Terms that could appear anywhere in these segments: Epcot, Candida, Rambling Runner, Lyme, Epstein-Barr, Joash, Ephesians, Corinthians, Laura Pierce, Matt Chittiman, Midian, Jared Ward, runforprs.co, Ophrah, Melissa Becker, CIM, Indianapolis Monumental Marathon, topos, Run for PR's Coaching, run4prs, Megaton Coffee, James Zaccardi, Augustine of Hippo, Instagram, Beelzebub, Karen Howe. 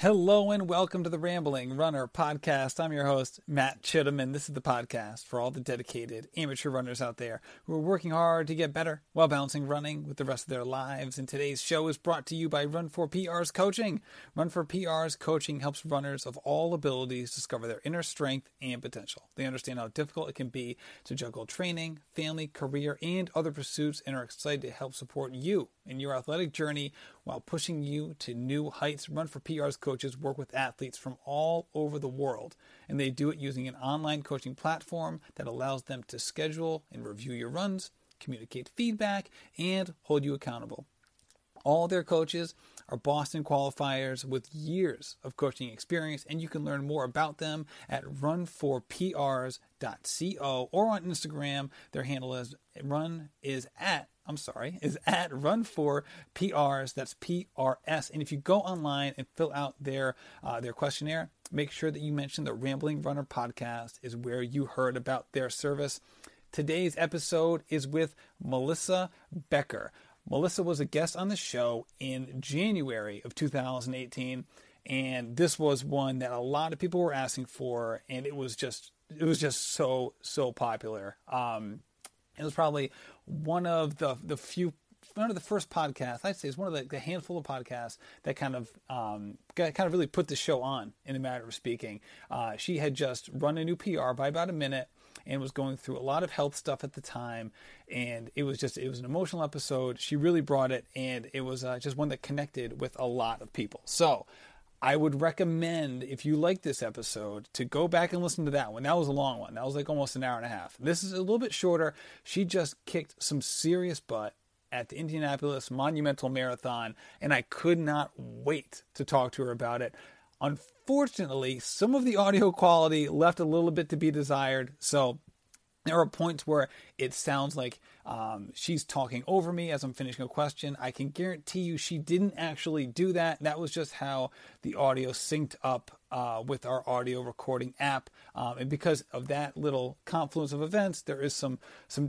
Hello and welcome to the Rambling Runner podcast. I'm your host, Matt Chittiman. This is the podcast for all the dedicated amateur runners out there who are working hard to get better while balancing running with the rest of their lives. And today's show is brought to you by Run for PR's Coaching. Run for PR's Coaching helps runners of all abilities discover their inner strength and potential. They understand how difficult it can be to juggle training, family, career, and other pursuits and are excited to help support you in your athletic journey while pushing you to new heights. Run for PR's Coaching coaches work with athletes from all over the world, and they do it using an online coaching platform that allows them to schedule and review your runs, communicate feedback, and hold you accountable. All their coaches are Boston qualifiers with years of coaching experience, and you can learn more about them at run4prs.co or on Instagram. Their handle is at run4prs. That's PRS. And if you go online and fill out their questionnaire, make sure that you mention the Rambling Runner podcast is where you heard about their service. Today's episode is with Melissa Becker. Melissa was a guest on the show in January of 2018, and this was one that a lot of people were asking for, and it was just so popular. It was probably one of the first podcasts, I'd say it's one of the handful of podcasts that kind of really put the show on, in a matter of speaking. She had just run a new PR by about a minute and was going through a lot of health stuff at the time. And it was an emotional episode. She really brought it, and it was just one that connected with a lot of people. So I would recommend, if you like this episode, to go back and listen to that one. That was a long one. That was like almost an hour and a half. This is a little bit shorter. She just kicked some serious butt at the Indianapolis Monumental Marathon, and I could not wait to talk to her about it. Unfortunately, some of the audio quality left a little bit to be desired, so there are points where it sounds like she's talking over me as I'm finishing a question. I can guarantee you she didn't actually do that. That was just how the audio synced up with our audio recording app. And because of that little confluence of events, there is a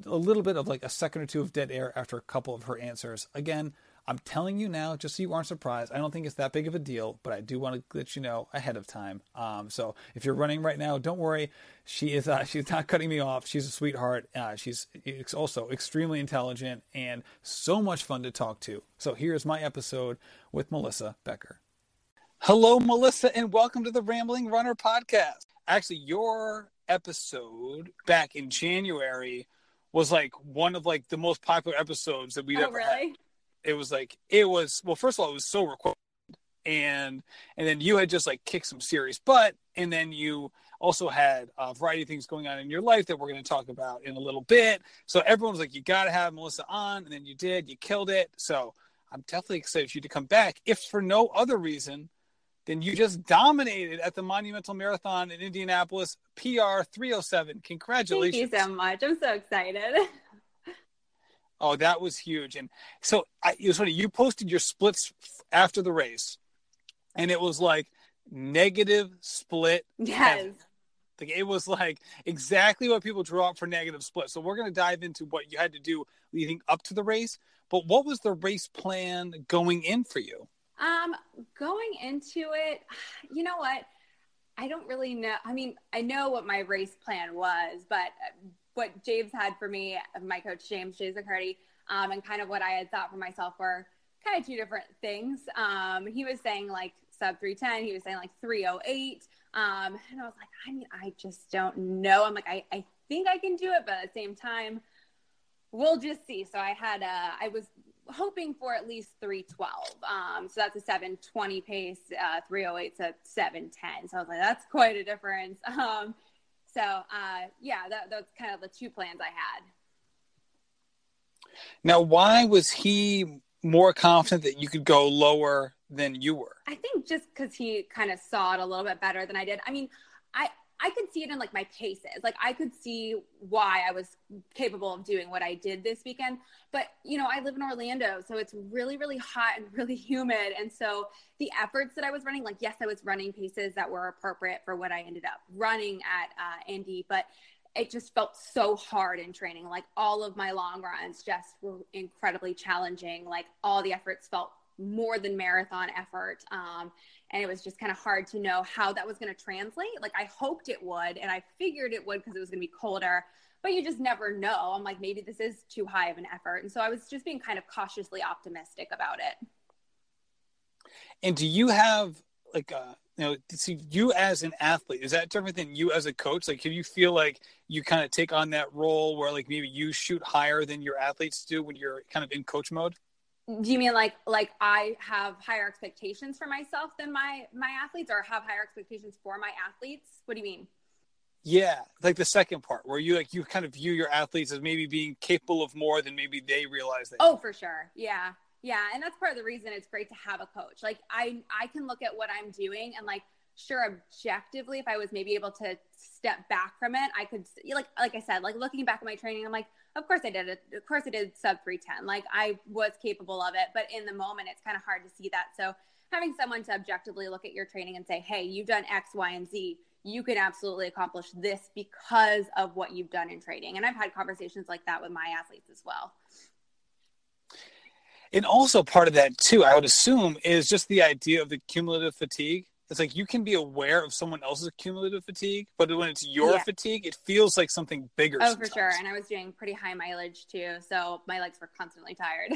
little bit of like a second or two of dead air after a couple of her answers. Again, I'm telling you now, just so you aren't surprised, I don't think it's that big of a deal, but I do want to let you know ahead of time. So if you're running right now, don't worry. She's not cutting me off. She's a sweetheart. She's also extremely intelligent and so much fun to talk to. So here's my episode with Melissa Becker. Hello, Melissa, and welcome to the Rambling Runner podcast. Actually, your episode back in January was like one of like the most popular episodes that we'd ever had. It was, first of all, it was so required. And then you had just like kicked some serious butt. And then you also had a variety of things going on in your life that we're going to talk about in a little bit. So everyone was like, you got to have Melissa on. And then you did, you killed it. So I'm definitely excited for you to come back, if for no other reason than you just dominated at the Monumental Marathon in Indianapolis, PR 307. Congratulations. Thank you so much. I'm so excited. Oh, that was huge. And so it was funny. You posted your splits after the race, and it was like negative split. Yes. Like, it was like exactly what people drew up for negative split. So we're going to dive into what you had to do leading up to the race. But what was the race plan going in for you? Going into it, you know what? I don't really know. I mean, I know what my race plan was, but what James had for me, my coach James Zaccardi, and kind of what I had thought for myself were kind of two different things. He was saying like sub 310, he was saying like 308. And I was like, I mean, I just don't know. I'm like, I think I can do it, but at the same time, we'll just see. So I was hoping for at least 312. So that's a 720 pace, 308 to 710. So I was like, that's quite a difference. So, yeah, that's kind of the two plans I had. Now, why was he more confident that you could go lower than you were? I think just because he kind of saw it a little bit better than I did. I mean, I could see it in like my paces. Like I could see why I was capable of doing what I did this weekend, but you know, I live in Orlando, so it's really, really hot and really humid. And so the efforts that I was running, like, yes, I was running paces that were appropriate for what I ended up running at Indy, but it just felt so hard in training. Like all of my long runs just were incredibly challenging. Like all the efforts felt more than marathon effort. And it was just kind of hard to know how that was going to translate. Like, I hoped it would, and I figured it would because it was going to be colder, but you just never know. I'm like, maybe this is too high of an effort. And so I was just being kind of cautiously optimistic about it. And do you have like a, you know, see you as an athlete, is that different than you as a coach? Like, can you feel like you kind of take on that role where like maybe you shoot higher than your athletes do when you're kind of in coach mode? Do you mean like I have higher expectations for myself than my athletes, or have higher expectations for my athletes? What do you mean? Yeah. Like the second part where you like, you kind of view your athletes as maybe being capable of more than maybe they realize that. Oh, for sure. Yeah. Yeah. And that's part of the reason it's great to have a coach. Like I can look at what I'm doing and like, sure, objectively, if I was maybe able to step back from it, I could like I said, like looking back at my training, I'm like, of course I did it. Of course I did sub 3:10. Like I was capable of it, but in the moment it's kind of hard to see that. So having someone to objectively look at your training and say, hey, you've done X, Y, and Z. You can absolutely accomplish this because of what you've done in training. And I've had conversations like that with my athletes as well. And also part of that too, I would assume, is just the idea of the cumulative fatigue. It's like you can be aware of someone else's cumulative fatigue, but when it's your fatigue, it feels like something bigger. Oh, sometimes. For sure. And I was doing pretty high mileage too. So my legs were constantly tired.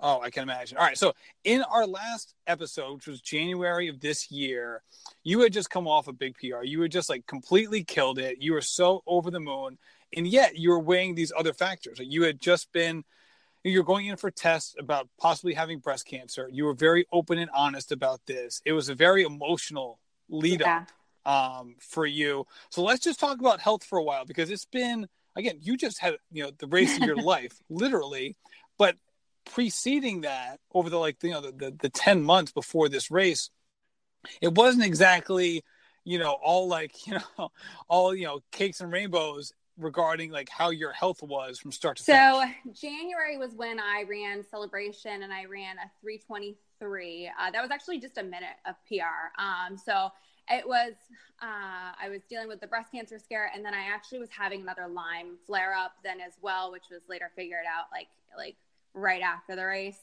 Oh, I can imagine. All right. So in our last episode, which was January of this year, you had just come off a big PR. You had just like completely killed it. You were so over the moon. And yet you were weighing these other factors. Like you had just been, you're going in for tests about possibly having breast cancer. You were very open and honest about this. It was a very emotional lead up for you. So let's just talk about health for a while, because it's been, again, you just had, you know, the race of your life, literally, but preceding that, over the like, you know, the 10 months before this race, it wasn't exactly, you know, all like, you know, all, you know, cakes and rainbows regarding like how your health was from start to finish. So January was when I ran Celebration, and I ran a 3:23. That was actually just a minute of PR. So it was, I was dealing with the breast cancer scare, and then I actually was having another Lyme flare up then as well, which was later figured out like right after the race.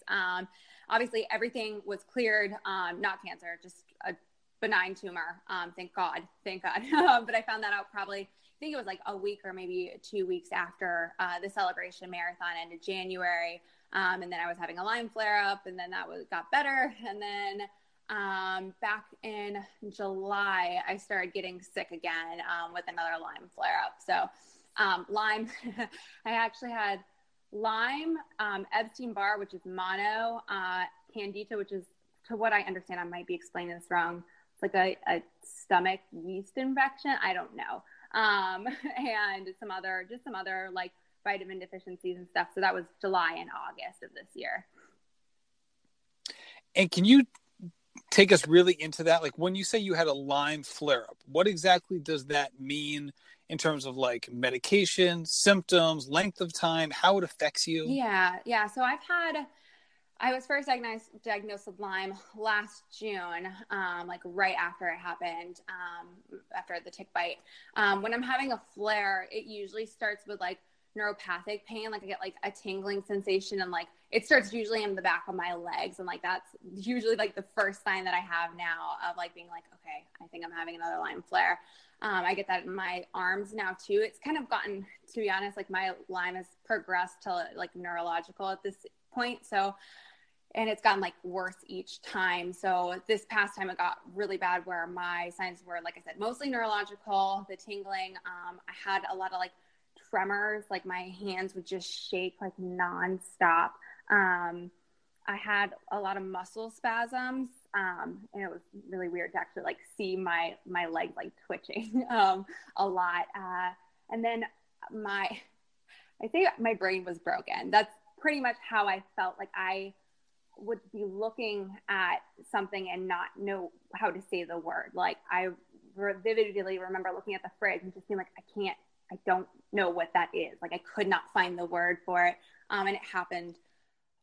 Obviously everything was cleared, not cancer, just a benign tumor. Thank God. But I found that out probably, I think it was like a week or maybe 2 weeks after the Celebration Marathon ended, January. And then I was having a Lyme flare up, and then that got better. And then back in July, I started getting sick again with another Lyme flare up. So Lyme, I actually had Lyme, Epstein-Barr, which is mono, Candida, which is, to what I understand, I might be explaining this wrong, it's like a stomach yeast infection. I don't know. And some other like vitamin deficiencies and stuff. So that was July and August of this year. And can you take us really into that? Like when you say you had a Lyme flare up, what exactly does that mean in terms of like medication, symptoms, length of time, how it affects you? Yeah. So I was first diagnosed with Lyme last June, like right after it happened, after the tick bite. When I'm having a flare, it usually starts with like neuropathic pain. Like I get like a tingling sensation, and like it starts usually in the back of my legs, and like that's usually like the first sign that I have now of like being like, okay, I think I'm having another Lyme flare. I get that in my arms now too. It's kind of gotten, to be honest, like my Lyme has progressed to like neurological at this point. So, and it's gotten like worse each time. So this past time it got really bad, where my signs were, like I said, mostly neurological, the tingling. I had a lot of like tremors, like my hands would just shake like nonstop. I had a lot of muscle spasms. And it was really weird to actually like see my leg like twitching, a lot. And then I think my brain was broken. That's pretty much how I felt. Like I would be looking at something and not know how to say the word. Like I vividly remember looking at the fridge and just being like, I don't know what that is. Like I could not find the word for it. And it happened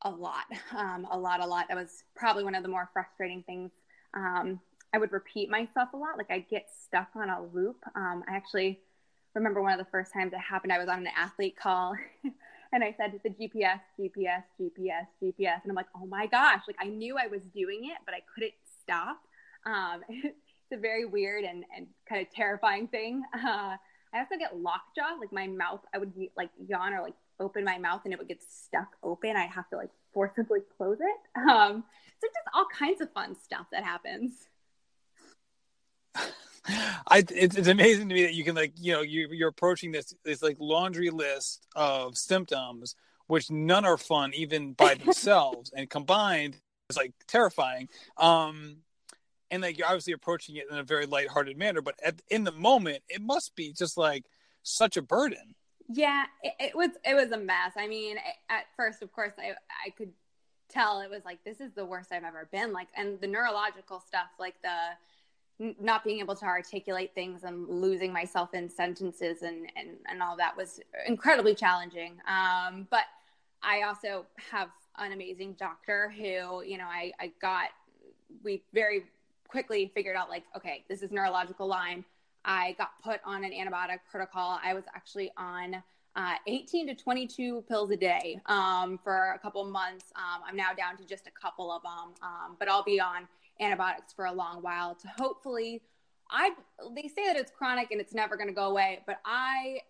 a lot. That was probably one of the more frustrating things. I would repeat myself a lot. Like I'd get stuck on a loop. I actually remember one of the first times it happened, I was on an athlete call And I said to the GPS. And I'm like, oh my gosh, like I knew I was doing it, but I couldn't stop. It's a very weird and kind of terrifying thing. I also get lockjaw, like my mouth, I would like yawn or like open my mouth and it would get stuck open. I'd have to like forcibly close it. So just all kinds of fun stuff that happens. It's amazing to me that you can like, you know, you're approaching this like laundry list of symptoms, which none are fun even by themselves, and combined it's like terrifying. And like, you're obviously approaching it in a very lighthearted manner, but in the moment it must be just like such a burden. Yeah, it was a mess. I mean, at first, of course, I could tell it was like, this is the worst I've ever been. Like, and the neurological stuff, like the not being able to articulate things and losing myself in sentences and all that was incredibly challenging. But I also have an amazing doctor who, you know, we very quickly figured out like, okay, this is neurological Lyme. I got put on an antibiotic protocol. I was actually on 18 to 22 pills a day for a couple months. I'm now down to just a couple of them, but I'll be on antibiotics for a long while to hopefully, they say that it's chronic and it's never going to go away, but I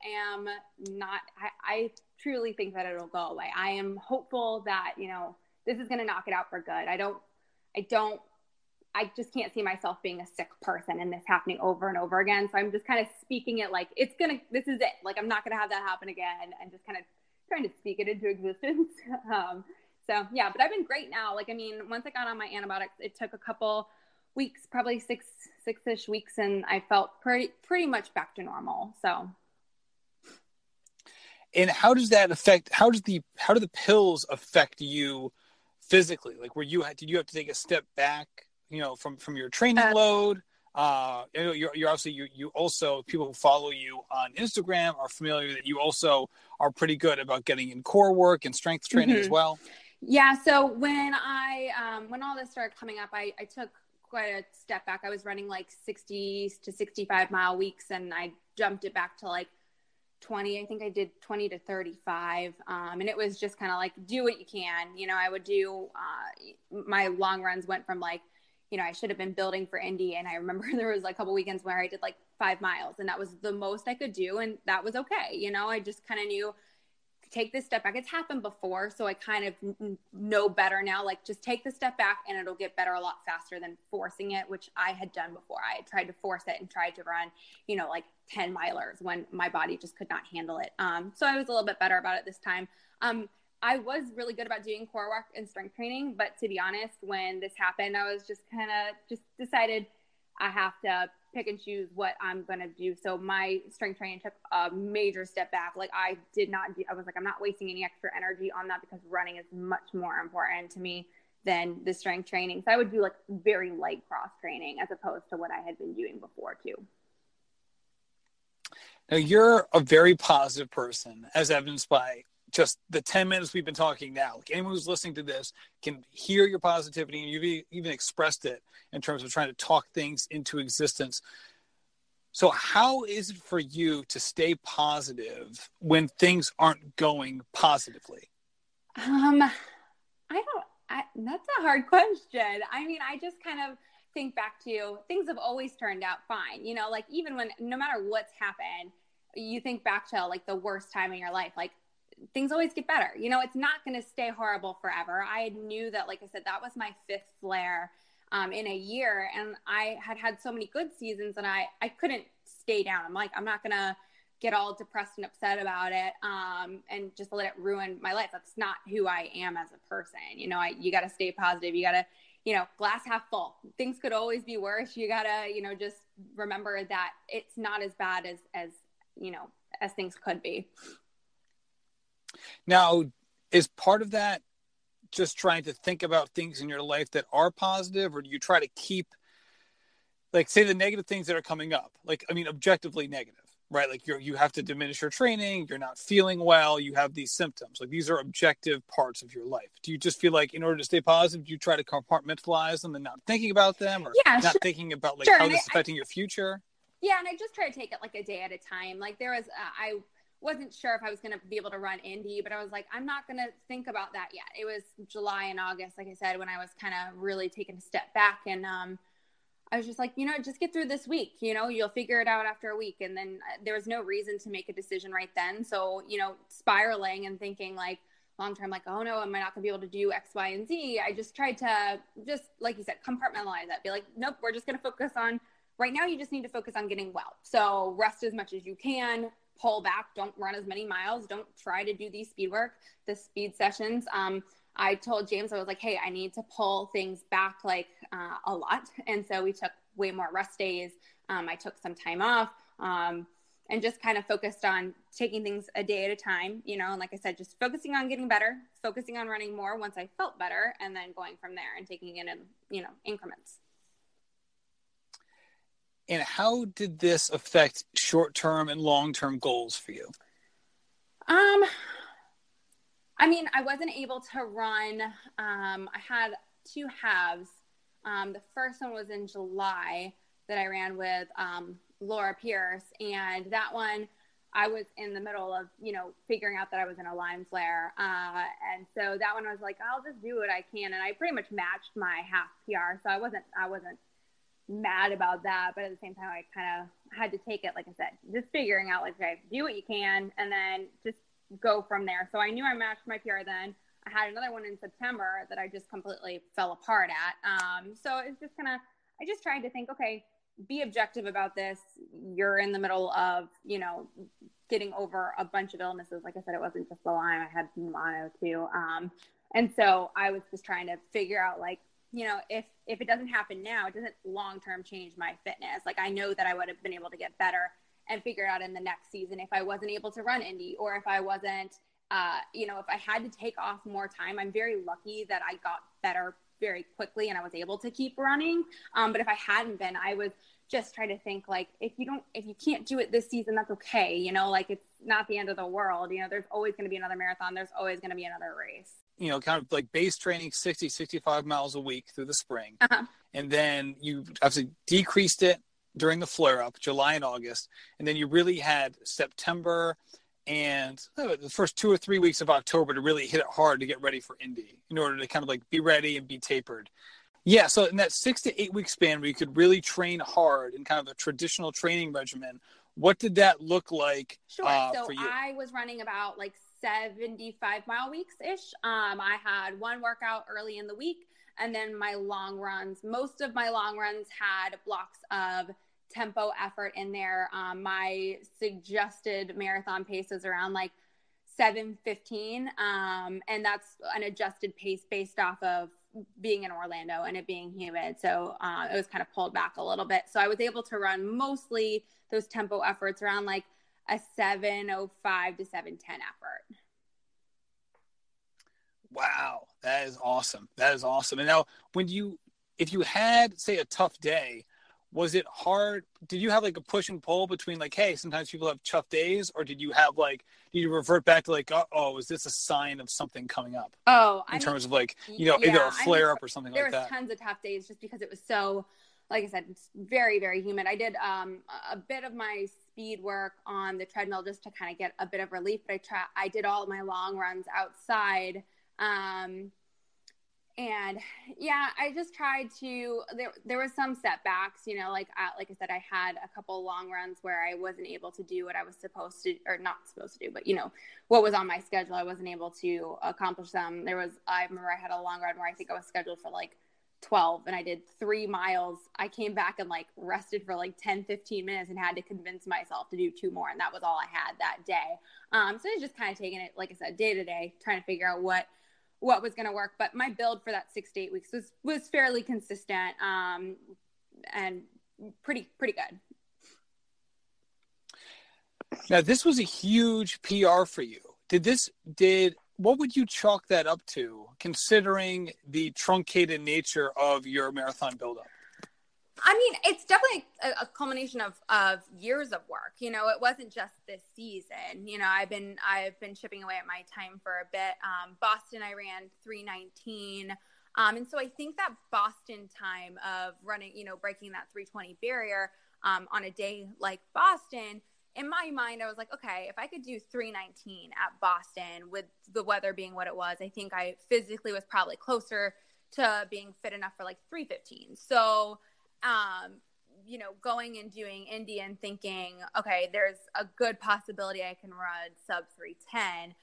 truly think that it'll go away. I am hopeful that, you know, this is going to knock it out for good. I just can't see myself being a sick person and this happening over and over again. So I'm just kind of speaking it like this is it. Like I'm not going to have that happen again, and just kind of trying to speak it into existence. So yeah, but I've been great now. Like, I mean, once I got on my antibiotics, it took a couple weeks, probably six-ish weeks. And I felt pretty much back to normal. So. And how does that affect, how do the pills affect you physically? Like, did you have to take a step back, you know, from your training load? You're obviously, you also, people who follow you on Instagram are familiar that you also are pretty good about getting in core work and strength training as well. Yeah. So when all this started coming up, I took quite a step back. I was running like 60 to 65 mile weeks, and I jumped it back to like 20. I think I did 20 to 35. And it was just kind of like, do what you can. You know, I would do, my long runs went from like, you know, I should have been building for Indy. And I remember there was like a couple weekends where I did like 5 miles, and that was the most I could do. And that was okay. You know, I just kind of knew, take this step back. It's happened before, so I kind of know better now. Like, just take the step back and it'll get better a lot faster than forcing it, which I had done before. I had tried to force it and tried to run, you know, like 10 milers when my body just could not handle it. So I was a little bit better about it this time. I was really good about doing core work and strength training, but to be honest, when this happened, I was just kind of decided I have to pick and choose what I'm going to do. So my strength training took a major step back. Like I was like, I'm not wasting any extra energy on that, because running is much more important to me than the strength training. So I would do like very light cross training as opposed to what I had been doing before too. Now, you're a very positive person, as evidenced by just the 10 minutes we've been talking now. Like, anyone who's listening to this can hear your positivity, and you've even expressed it in terms of trying to talk things into existence. So how is it for you to stay positive when things aren't going positively? That's a hard question. I mean, I just kind of think back to, things have always turned out fine. You know, like even when, no matter what's happened, you think back to like the worst time in your life, like, things always get better. You know, it's not going to stay horrible forever. I knew that, like I said, that was my fifth flare in a year. And I had so many good seasons, and I couldn't stay down. I'm like, I'm not going to get all depressed and upset about it and just let it ruin my life. That's not who I am as a person. You know, you got to stay positive. You got to, you know, glass half full. Things could always be worse. You got to, you know, just remember that it's not as bad as, you know, as things could be. Now, is part of that just trying to think about things in your life that are positive, or do you try to keep, like, say the negative things that are coming up? Like, I mean, objectively negative, right? Like you have to diminish your training, you're not feeling well, you have these symptoms. Like, these are objective parts of your life. Do you just feel like in order to stay positive, you try to compartmentalize them and not thinking about them, or not thinking about like how this is affecting your future? Yeah. And I just try to take it like a day at a time. Like there was, I wasn't sure if I was going to be able to run Indy, but I was like, I'm not going to think about that yet. It was July and August, like I said, when I was kind of really taking a step back. And I was just like, you know, just get through this week, you know, you'll figure it out after a week. And then there was no reason to make a decision right then. So, you know, spiraling and thinking like long term, like, oh no, am I not going to be able to do X, Y, and Z? I just tried to just, like you said, compartmentalize that, be like, nope, we're just going to focus on right now. You just need to focus on getting well. So rest as much as you can. Pull back, don't run as many miles, don't try to do these speed work, the speed sessions. I told James, I was like, hey, I need to pull things back like a lot. And so we took way more rest days. I took some time off and just kind of focused on taking things a day at a time, you know, and like I said, just focusing on getting better, focusing on running more once I felt better, and then going from there and taking it in, you know, increments. And how did this affect short-term and long-term goals for you? I mean, I wasn't able to run. I had two halves. The first one was in July that I ran with Laura Pierce. And that one, I was in the middle of, you know, figuring out that I was in a Lyme flare. And so that one I was like, I'll just do what I can. And I pretty much matched my half PR. So I wasn't mad about that, but at the same time I kind of had to take it, like I said, just figuring out like, okay, do what you can and then just go from there. So I knew I matched my PR then. I had another one in September that I just completely fell apart at. So it's just kind of, I just tried to think, okay, be objective about this. You're in the middle of, you know, getting over a bunch of illnesses. Like I said, it wasn't just the Lyme, I had mono too. And so I was just trying to figure out like, you know, if it doesn't happen now, it doesn't long-term change my fitness. Like I know that I would have been able to get better and figure it out in the next season if I wasn't able to run Indy, or if I wasn't, you know, if I had to take off more time. I'm very lucky that I got better very quickly and I was able to keep running. But if I hadn't been, I would just try to think like, if you can't do it this season, that's okay. You know, like it's not the end of the world. You know, there's always going to be another marathon. There's always going to be another race. You know, kind of like base training 60, 65 miles a week through the spring. Uh-huh. And then you obviously decreased it during the flare up, July and August. And then you really had September and the first 2 or 3 weeks of October to really hit it hard to get ready for Indy in order to kind of like be ready and be tapered. Yeah. So in that 6 to 8 week span where you could really train hard in kind of a traditional training regimen, what did that look like? Sure. So for you? I was running about like 75 mile weeks ish. I had one workout early in the week and then my long runs. Most of my long runs had blocks of tempo effort in there. My suggested marathon pace is around like 7:15. And that's an adjusted pace based off of being in Orlando and it being humid. So it was kind of pulled back a little bit. So I was able to run mostly those tempo efforts around like a 7:05 to 7:10 effort. Wow. That is awesome. That is awesome. And now when if you had say a tough day, was it hard? Did you have like a push and pull between like, hey, sometimes people have tough days, or did you have like, did you revert back to like, oh, is this a sign of something coming up? Oh, in terms of like, you know, either a flare up or something like that. There was tons of tough days just because it was so, like I said, it's very, very humid. I did a bit of my speed work on the treadmill just to kind of get a bit of relief. But I did all of my long runs outside. And yeah, I just tried to, there was some setbacks, you know, like I said, I had a couple long runs where I wasn't able to do what I was supposed to, or not supposed to do, but you know, what was on my schedule, I wasn't able to accomplish them. I remember I had a long run where I think I was scheduled for like 12 and I did 3 miles. I came back and like rested for like 10, 15 minutes and had to convince myself to do 2 more. And that was all I had that day. So it's just kind of taking it, like I said, day to day, trying to figure out what was going to work. But my build for that 6 to 8 weeks was fairly consistent, and pretty good. Now this was a huge PR for you. What would you chalk that up to, considering the truncated nature of your marathon buildup? I mean, it's definitely a culmination of years of work. You know, it wasn't just this season. You know, I've been chipping away at my time for a bit. Boston, I ran 3:19. And so I think that Boston time of running, you know, breaking that 3:20 barrier on a day like Boston, in my mind, I was like, okay, if I could do 3:19 at Boston with the weather being what it was, I think I physically was probably closer to being fit enough for like 3:15. So, you know, going and doing Indy and thinking, okay, there's a good possibility I can run sub 3:10.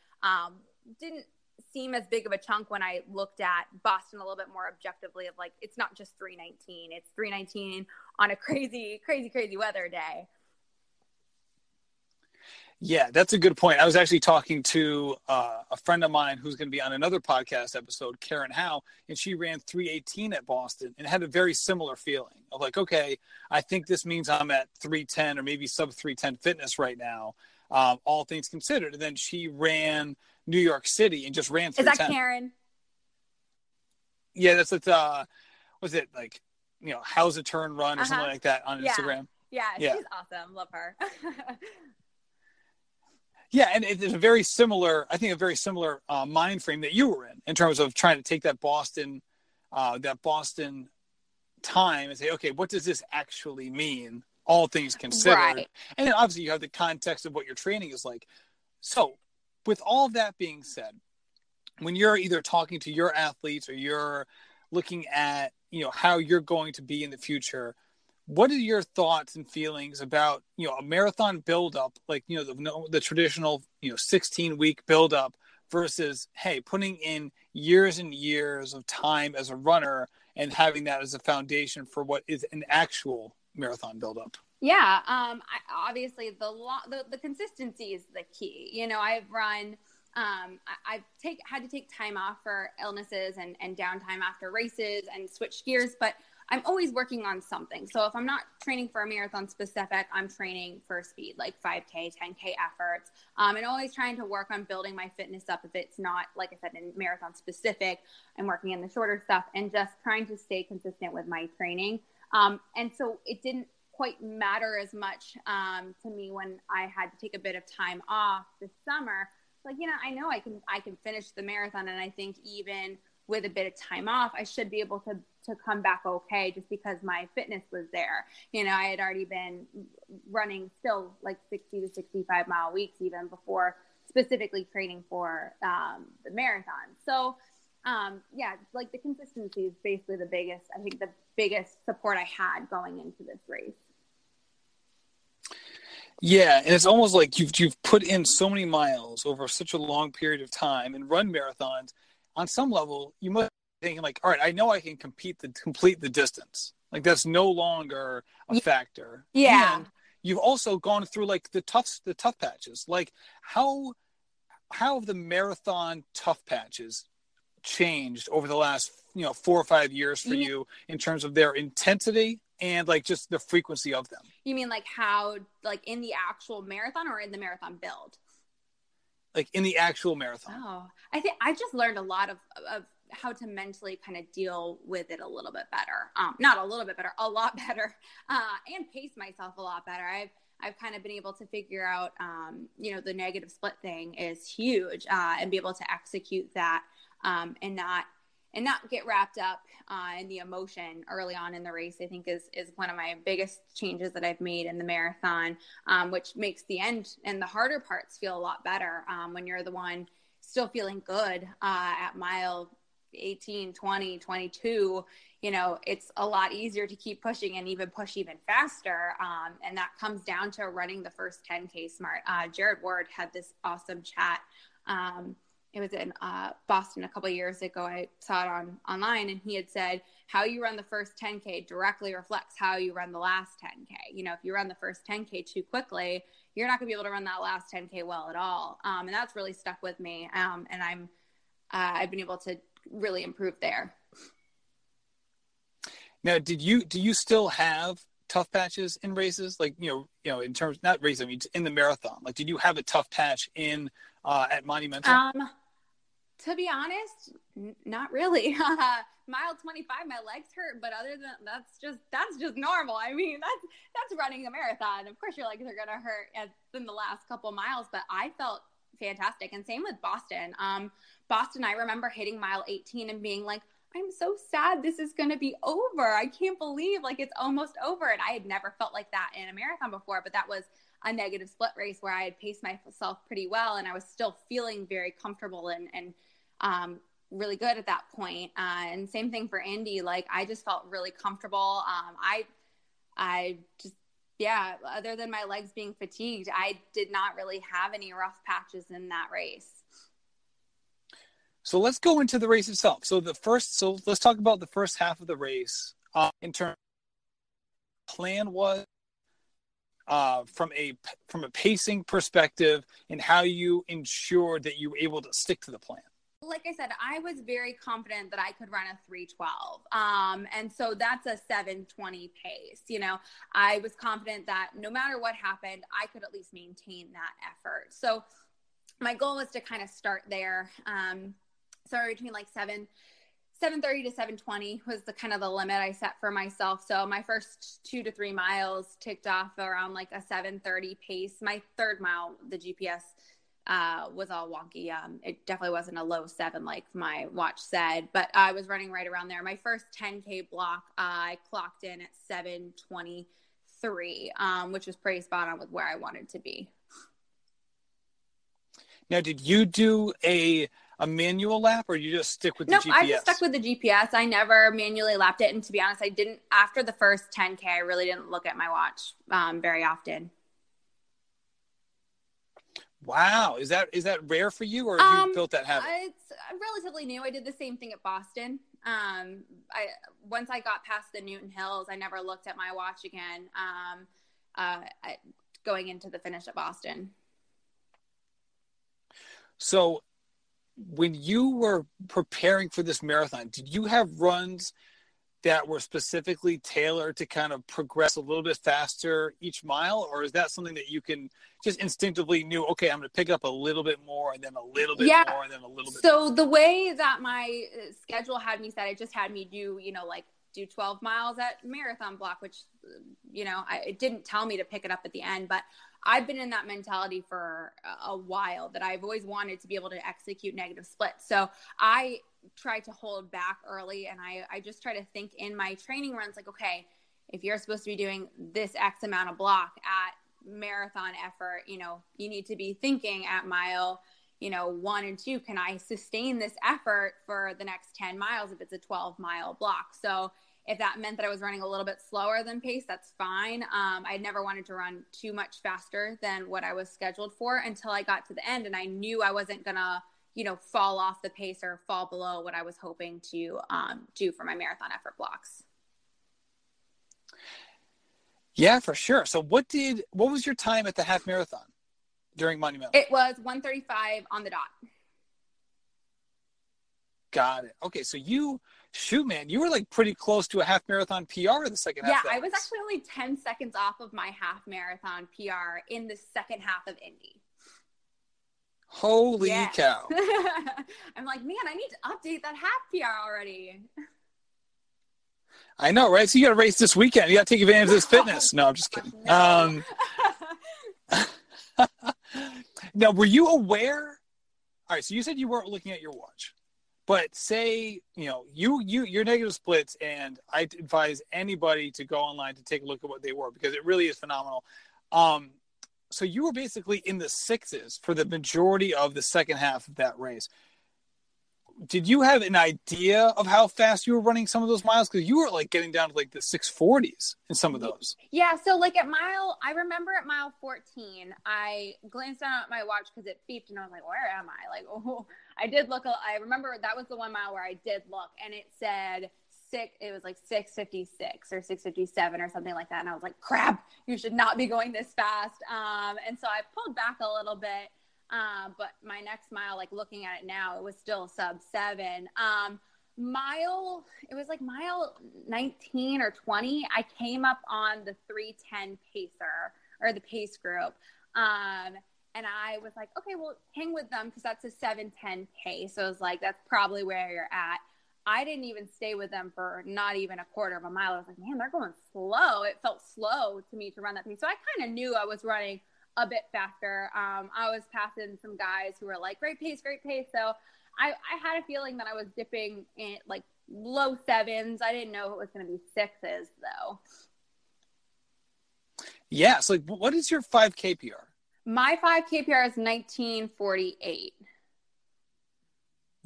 Didn't seem as big of a chunk when I looked at Boston a little bit more objectively of like, it's not just 3:19, it's 3:19 on a crazy weather day. Yeah, that's a good point. I was actually talking to a friend of mine who's going to be on another podcast episode, Karen Howe, and she ran 3:18 at Boston and had a very similar feeling of like, okay, I think this means I'm at 3:10 or maybe sub 3:10 fitness right now, all things considered. And then she ran New York City and just ran 3:10. Is that Karen? Yeah, that's what was it like, you know, How's a Turn Run or something like that on Instagram. Yeah, she's awesome. Love her. Yeah, and it's a very similar, I think a very similar mind frame that you were in terms of trying to take that Boston time and say, okay, what does this actually mean, all things considered? Right. And then obviously you have the context of what your training is like. So with all that being said, when you're either talking to your athletes or you're looking at, you know, how you're going to be in the future, what are your thoughts and feelings about, you know, a marathon buildup, like, you know, the traditional, you know, 16-week buildup versus, hey, putting in years and years of time as a runner and having that as a foundation for what is an actual marathon buildup? Yeah. Obviously the consistency is the key. You know, I've run, I've had to take time off for illnesses and downtime after races and switch gears, but I'm always working on something. So if I'm not training for a marathon specific, I'm training for speed, like 5K, 10K efforts, and always trying to work on building my fitness up. If it's not, like I said, in marathon specific, I'm working in the shorter stuff and just trying to stay consistent with my training. And so it didn't quite matter as much to me when I had to take a bit of time off this summer. Like, you know, I know I can finish the marathon, and I think even with a bit of time off, I should be able to come back okay, just because my fitness was there. You know, I had already been running still like 60 to 65 mile weeks, even before specifically training for the marathon. So yeah, like the consistency is basically the biggest support I had going into this race. Yeah. And it's almost like you've put in so many miles over such a long period of time and run marathons. On some level, you must be thinking like, all right, I know I can complete the distance. Like that's no longer a factor. Yeah. And you've also gone through like the tough patches. Like how have the marathon tough patches changed over the last, you know, 4 or 5 years for you in terms of their intensity and like just the frequency of them? You mean like how, like in the actual marathon or in the marathon build? Like in the actual marathon. Oh, I think I just learned a lot of how to mentally kind of deal with it a little bit better. Not a little bit better, a lot better, and pace myself a lot better. I've kind of been able to figure out, you know, the negative split thing is huge, and be able to execute that, and not get wrapped up in the emotion early on in the race, I think is one of my biggest changes that I've made in the marathon, which makes the end and the harder parts feel a lot better when you're the one still feeling good at mile 18, 20, 22. You know, it's a lot easier to keep pushing and even push even faster. And that comes down to running the first 10K smart. Jared Ward had this awesome chat. It was in Boston a couple of years ago. I saw it online, and he had said, how you run the first 10K directly reflects how you run the last 10K. You know, if you run the first 10K too quickly, you're not going to be able to run that last 10K well at all. And that's really stuck with me. And I've been able to really improve there. Now, do you still have tough patches in races? Like, you know, in terms, not races, I mean, in the marathon, like, did you have a tough patch in at Monumental? To be honest, not really. Mile 25, my legs hurt, but other than that's just normal. I mean, that's running a marathon. Of course, your legs are gonna hurt in the last couple miles, but I felt fantastic. And same with Boston. Boston, I remember hitting mile 18 and being like, I'm so sad this is gonna be over. I can't believe like it's almost over. And I had never felt like that in a marathon before, but that was a negative split race where I had paced myself pretty well, and I was still feeling very comfortable and really good at that point. And same thing for Indy. Like, I just felt really comfortable. Other than my legs being fatigued, I did not really have any rough patches in that race. So let's go into the race itself. So let's talk about the first half of the race. In terms of plan was from a pacing perspective, and how you ensured that you were able to stick to the plan. Like I said, I was very confident that I could run a 3:12. And so that's a 7:20 pace. You know, I was confident that no matter what happened, I could at least maintain that effort. So my goal was to kind of start there. Somewhere between like 7:30 to 7:20 was the kind of the limit I set for myself. So my first 2 to 3 miles ticked off around like a 7:30 pace. My third mile, the GPS was all wonky. It definitely wasn't a low 7 like my watch said, but I was running right around there. My first 10K block, I clocked in at 7:23, which was pretty spot on with where I wanted to be. Now, did you do a manual lap, or you just stick with the GPS? No, I just stuck with the GPS. I never manually lapped it. And to be honest, I didn't, after the first 10K, I really didn't look at my watch very often. Wow. Is that rare for you, or have you built that habit? It's relatively new. I did the same thing at Boston. Once I got past the Newton Hills, I never looked at my watch again going into the finish at Boston. So when you were preparing for this marathon, did you have runs that were specifically tailored to kind of progress a little bit faster each mile? Or is that something that you can just instinctively knew, okay, I'm going to pick up a little bit more and then a little bit more and then a little bit more? So the way that my schedule had me set, it just had me do, you know, like do 12 miles at marathon block, which, you know, it didn't tell me to pick it up at the end, but I've been in that mentality for a while, that I've always wanted to be able to execute negative splits. So I try to hold back early, and I just try to think in my training runs, like, okay, if you're supposed to be doing this X amount of block at marathon effort, you know, you need to be thinking at mile, you know, 1 and 2, can I sustain this effort for the next 10 miles if it's a 12-mile block? So if that meant that I was running a little bit slower than pace, that's fine. I never wanted to run too much faster than what I was scheduled for until I got to the end, and I knew I wasn't going to, you know, fall off the pace or fall below what I was hoping to do for my marathon effort blocks. Yeah, for sure. So what was your time at the half marathon during Monumental? It was 1:35 on the dot. Got it. Okay. So you were like pretty close to a half marathon PR in the second half. Yeah, I was actually only 10 seconds off of my half marathon PR in the second half of Indy. Holy cow. I'm like, man, I need to update that half PR already. I know, right? So you got to race this weekend. You got to take advantage of this fitness. No, I'm just kidding. Now, were you aware? All right. So you said you weren't looking at your watch. But say, you know, your negative splits, and I advise anybody to go online to take a look at what they were, because it really is phenomenal. So you were basically in the 6s for the majority of the second half of that race. Did you have an idea of how fast you were running some of those miles? Because you were like getting down to like the 6:40s in some of those. Yeah. So like I remember at mile 14, I glanced down at my watch because it beeped, and I was like, where am I? Like, oh, I did look. I remember that was the 1 mile where I did look, and it said it was like 6:56 or 6:57 or something like that. And I was like, crap, you should not be going this fast. And so I pulled back a little bit. But my next mile, like looking at it now, it was still sub 7. It was like mile 19 or 20. I came up on the 3:10 pacer, or the pace group. And I was like, okay, well, hang with them, because that's a 7:10 pace. So I was like, that's probably where you're at. I didn't even stay with them for not even a quarter of a mile. I was like, man, they're going slow. It felt slow to me to run that thing. So I kind of knew I was running a bit faster. I was passing some guys who were like, great pace. So I had a feeling that I was dipping in like low 7s. I didn't know it was going to be 6s though. Yeah. So like, what is your 5K PR? My 5K PR is 19:48.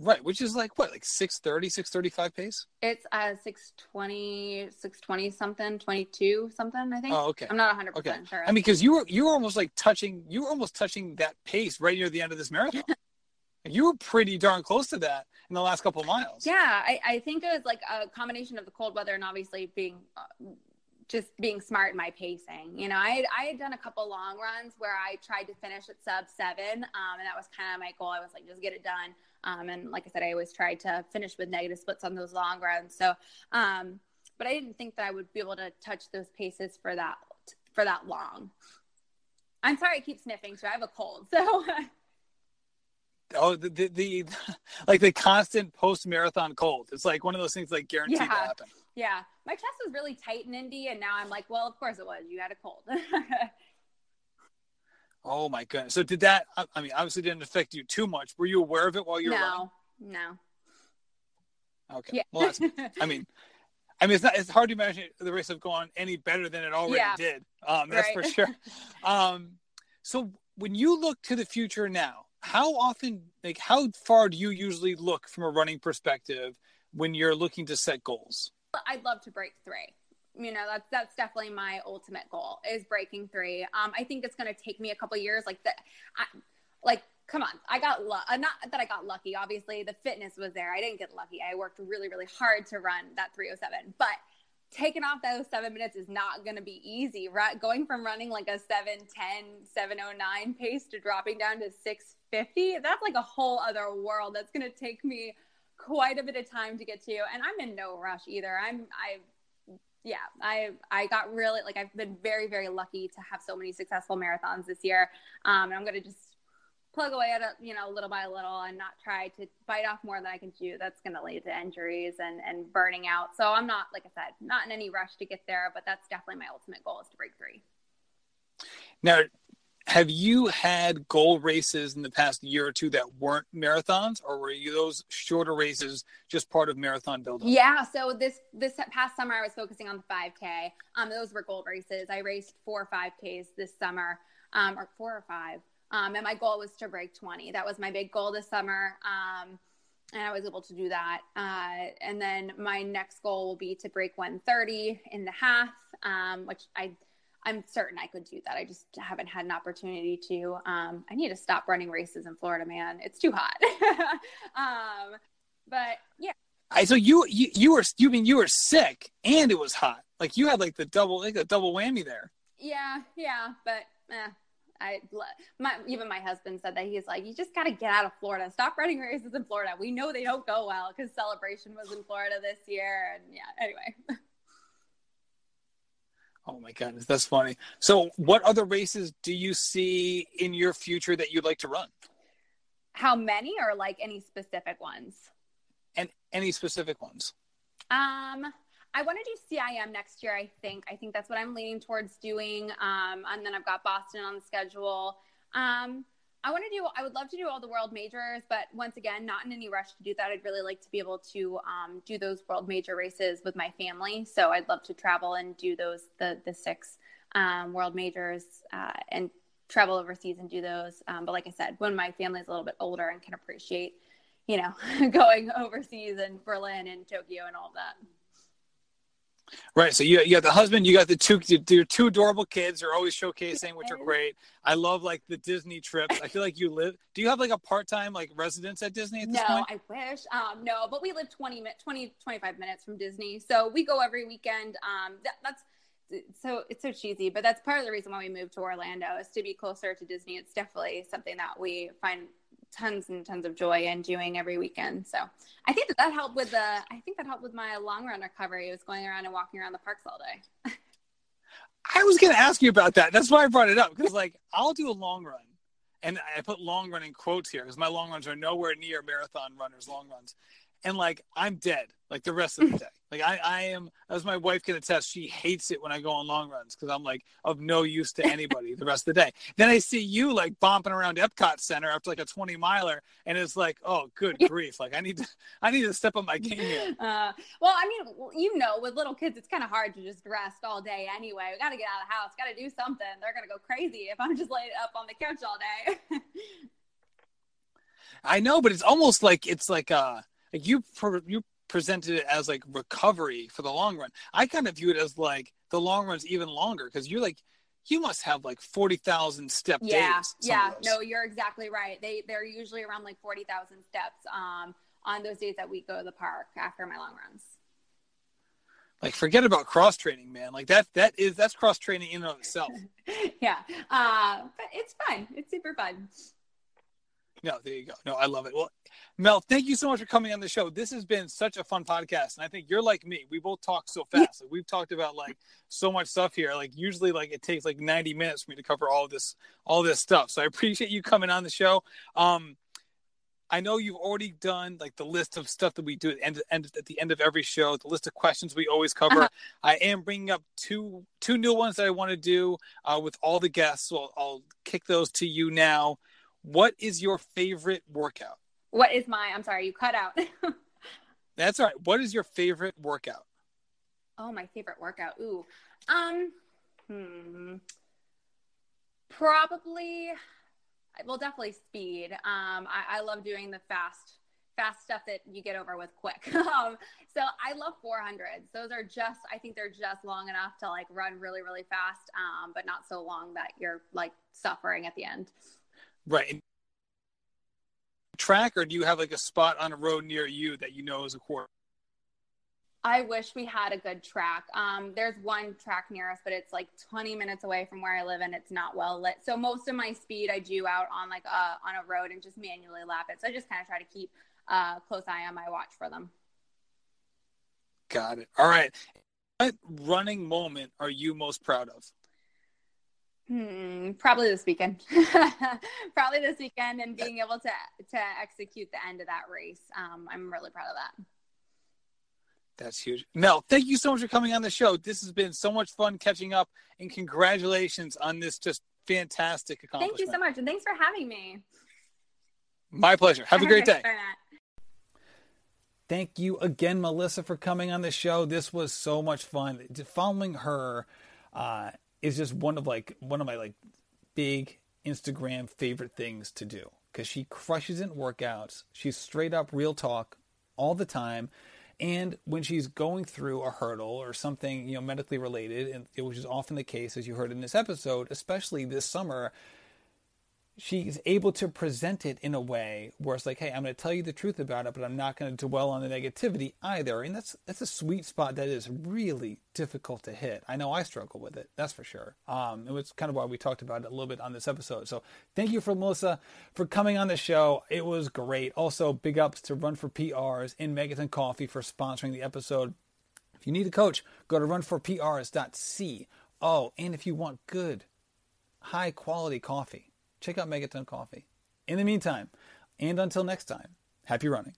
Right, which is like what, like 6:30, 6:35 pace? It's 6:20 something, 22 something, I think. Oh, okay. I'm not 100% sure. I mean, because you were almost like touching, you were almost touching that pace right near the end of this marathon. You were pretty darn close to that in the last couple of miles. Yeah, I think it was like a combination of the cold weather and obviously being smart in my pacing. You know, I had done a couple long runs where I tried to finish at sub 7, and that was kind of my goal. I was like, just get it done. And like I said, I always tried to finish with negative splits on those long runs. So, but I didn't think that I would be able to touch those paces for that long. I'm sorry, I keep sniffing, so I have a cold. So, the like the constant post marathon cold. It's like one of those things like guaranteed to happen. Yeah. My chest was really tight in Indy, and now I'm like, well, of course it was. You had a cold. Oh my goodness. So did that, I mean, obviously didn't affect you too much. Were you aware of it while you were running? No. Okay. Yeah. Well, that's, I mean, it's hard to imagine the race have gone any better than it already did. That's right. For sure. So when you look to the future now, how often, like how far do you usually look from a running perspective when you're looking to set goals? I'd love to break 3. You know, that's definitely my ultimate goal is breaking 3. I think it's going to take me a couple of years. Come on. I got not that I got lucky. Obviously the fitness was there. I didn't get lucky. I worked really, really hard to run that 3:07, but taking off those 7 minutes is not going to be easy, right? Going from running like a 7:10, 7:09 pace to dropping down to 6:50. That's like a whole other world. That's going to take me quite a bit of time to get to, and I'm in no rush either. I got really, like, I've been very, very lucky to have so many successful marathons this year. And I'm going to just plug away at it, you know, little by little and not try to bite off more than I can chew. That's going to lead to injuries and burning out. So I'm not, like I said, not in any rush to get there, but that's definitely my ultimate goal is to break 3. Now, have you had goal races in the past year or two that weren't marathons, or were you those shorter races just part of marathon buildup? Yeah. So this past summer I was focusing on the 5K. Those were goal races. I raced 4 5Ks this summer, or 4 or 5. And my goal was to break 20. That was my big goal this summer. And I was able to do that. And then my next goal will be to break 130 in the half, which I'm certain I could do that. I just haven't had an opportunity to. I need to stop running races in Florida, man. It's too hot. But yeah. So you were sick and it was hot. Like you had like the double whammy there. Yeah. But even my husband said that he's like, you just got to get out of Florida. Stop running races in Florida. We know they don't go well because Celebration was in Florida this year. And yeah, anyway. Oh my goodness, that's funny. So what other races do you see in your future that you'd like to run? How many, or like any specific ones? And any specific ones? I want to do CIM next year, I think. I think that's what I'm leaning towards doing. And then I've got Boston on the schedule. I would love to do all the world majors, but once again, not in any rush to do that. I'd really like to be able to do those world major races with my family. So I'd love to travel and do those, the 6 world majors and travel overseas and do those. But like I said, when my family's a little bit older and can appreciate, you know, going overseas and Berlin and Tokyo and all that. Right. So you got the husband, you got your two adorable kids. You're always showcasing, which are great. I love like the Disney trips. I feel like do you have like a part-time like residence at Disney at this point? No, I wish. No, but we live 25 minutes from Disney. So we go every weekend. It's so cheesy, but that's part of the reason why we moved to Orlando is to be closer to Disney. It's definitely something that we find tons and tons of joy in doing every weekend. So I think that helped with my long run recovery. It was going around and walking around the parks all day. I was going to ask you about that. That's why I brought it up. Cause like I'll do a long run, and I put long run in quotes here because my long runs are nowhere near marathon runners' long runs. and like I'm dead like the rest of the day. Like I am, as my wife can attest, she hates it when I go on long runs because I'm like of no use to anybody the rest of the day. Then I see you like bomping around Epcot Center after like a 20 miler and it's like, oh, good grief. Like I need to step up my game here. Well, I mean, you know, with little kids, it's kind of hard to just rest all day anyway. We got to get out of the house, got to do something. They're going to go crazy if I'm just laid up on the couch all day. I know, but it's almost like, it's like you presented it as like recovery for the long run. I kind of view it as like the long run's even longer because you're like, you must have like 40,000 step days. Yeah, no, you're exactly right. They're usually around like 40,000 steps on those days that we go to the park after my long runs. Like forget about cross training, man. Like that's cross training in and of itself. Yeah, but it's fun. It's super fun. No, there you go. No, I love it. Well, Mel, thank you so much for coming on the show. This has been such a fun podcast. And I think you're like me. We both talk so fast. Like, we've talked about like so much stuff here. Like usually like it takes like 90 minutes for me to cover all this stuff. So I appreciate you coming on the show. I know you've already done like the list of stuff that we do at the end of every show, the list of questions we always cover. Uh-huh. I am bringing up two new ones that I want to do with all the guests. So I'll kick those to you now. What is your favorite workout? What is my? I'm sorry, you cut out. That's all right. What is your favorite workout? Oh, my favorite workout. Ooh. Probably, well, definitely speed. I love doing the fast stuff that you get over with quick. So I love 400s. Those are just, I think they're just long enough to like run really, really fast, but not so long that you're like suffering at the end. Right. Track, or do you have like a spot on a road near you that you know is a course? I wish we had a good track. There's one track near us, but it's like 20 minutes away from where I live and it's not well lit. So most of my speed I do out on like on a road and just manually lap it. So I just kind of try to keep a close eye on my watch for them. Got it. All right. What running moment are you most proud of? Probably this weekend. Probably this weekend and being able to execute the end of that race. I'm really proud of that. That's huge. Mel, thank you so much for coming on the show. This has been so much fun catching up, and congratulations on this just fantastic accomplishment. Thank you so much, and thanks for having me. My pleasure. Have a great day. Thank you again, Melissa, for coming on the show. This was so much fun. Following her is just one of my like big Instagram favorite things to do, because she crushes in workouts. She's straight up real talk all the time. And when she's going through a hurdle or something, you know, medically related, and which is often the case, as you heard in this episode, especially this summer, she's able to present it in a way where it's like, hey, I'm going to tell you the truth about it, but I'm not going to dwell on the negativity either. And that's a sweet spot that is really difficult to hit. I know I struggle with it, that's for sure. It was kind of why we talked about it a little bit on this episode. So thank you for Melissa for coming on the show. It was great. Also, big ups to Run for PR's and Megaton Coffee for sponsoring the episode. If you need a coach, go to runforprs.co. And if you want good, high-quality coffee, check out Megaton Coffee. In the meantime, and until next time, happy running.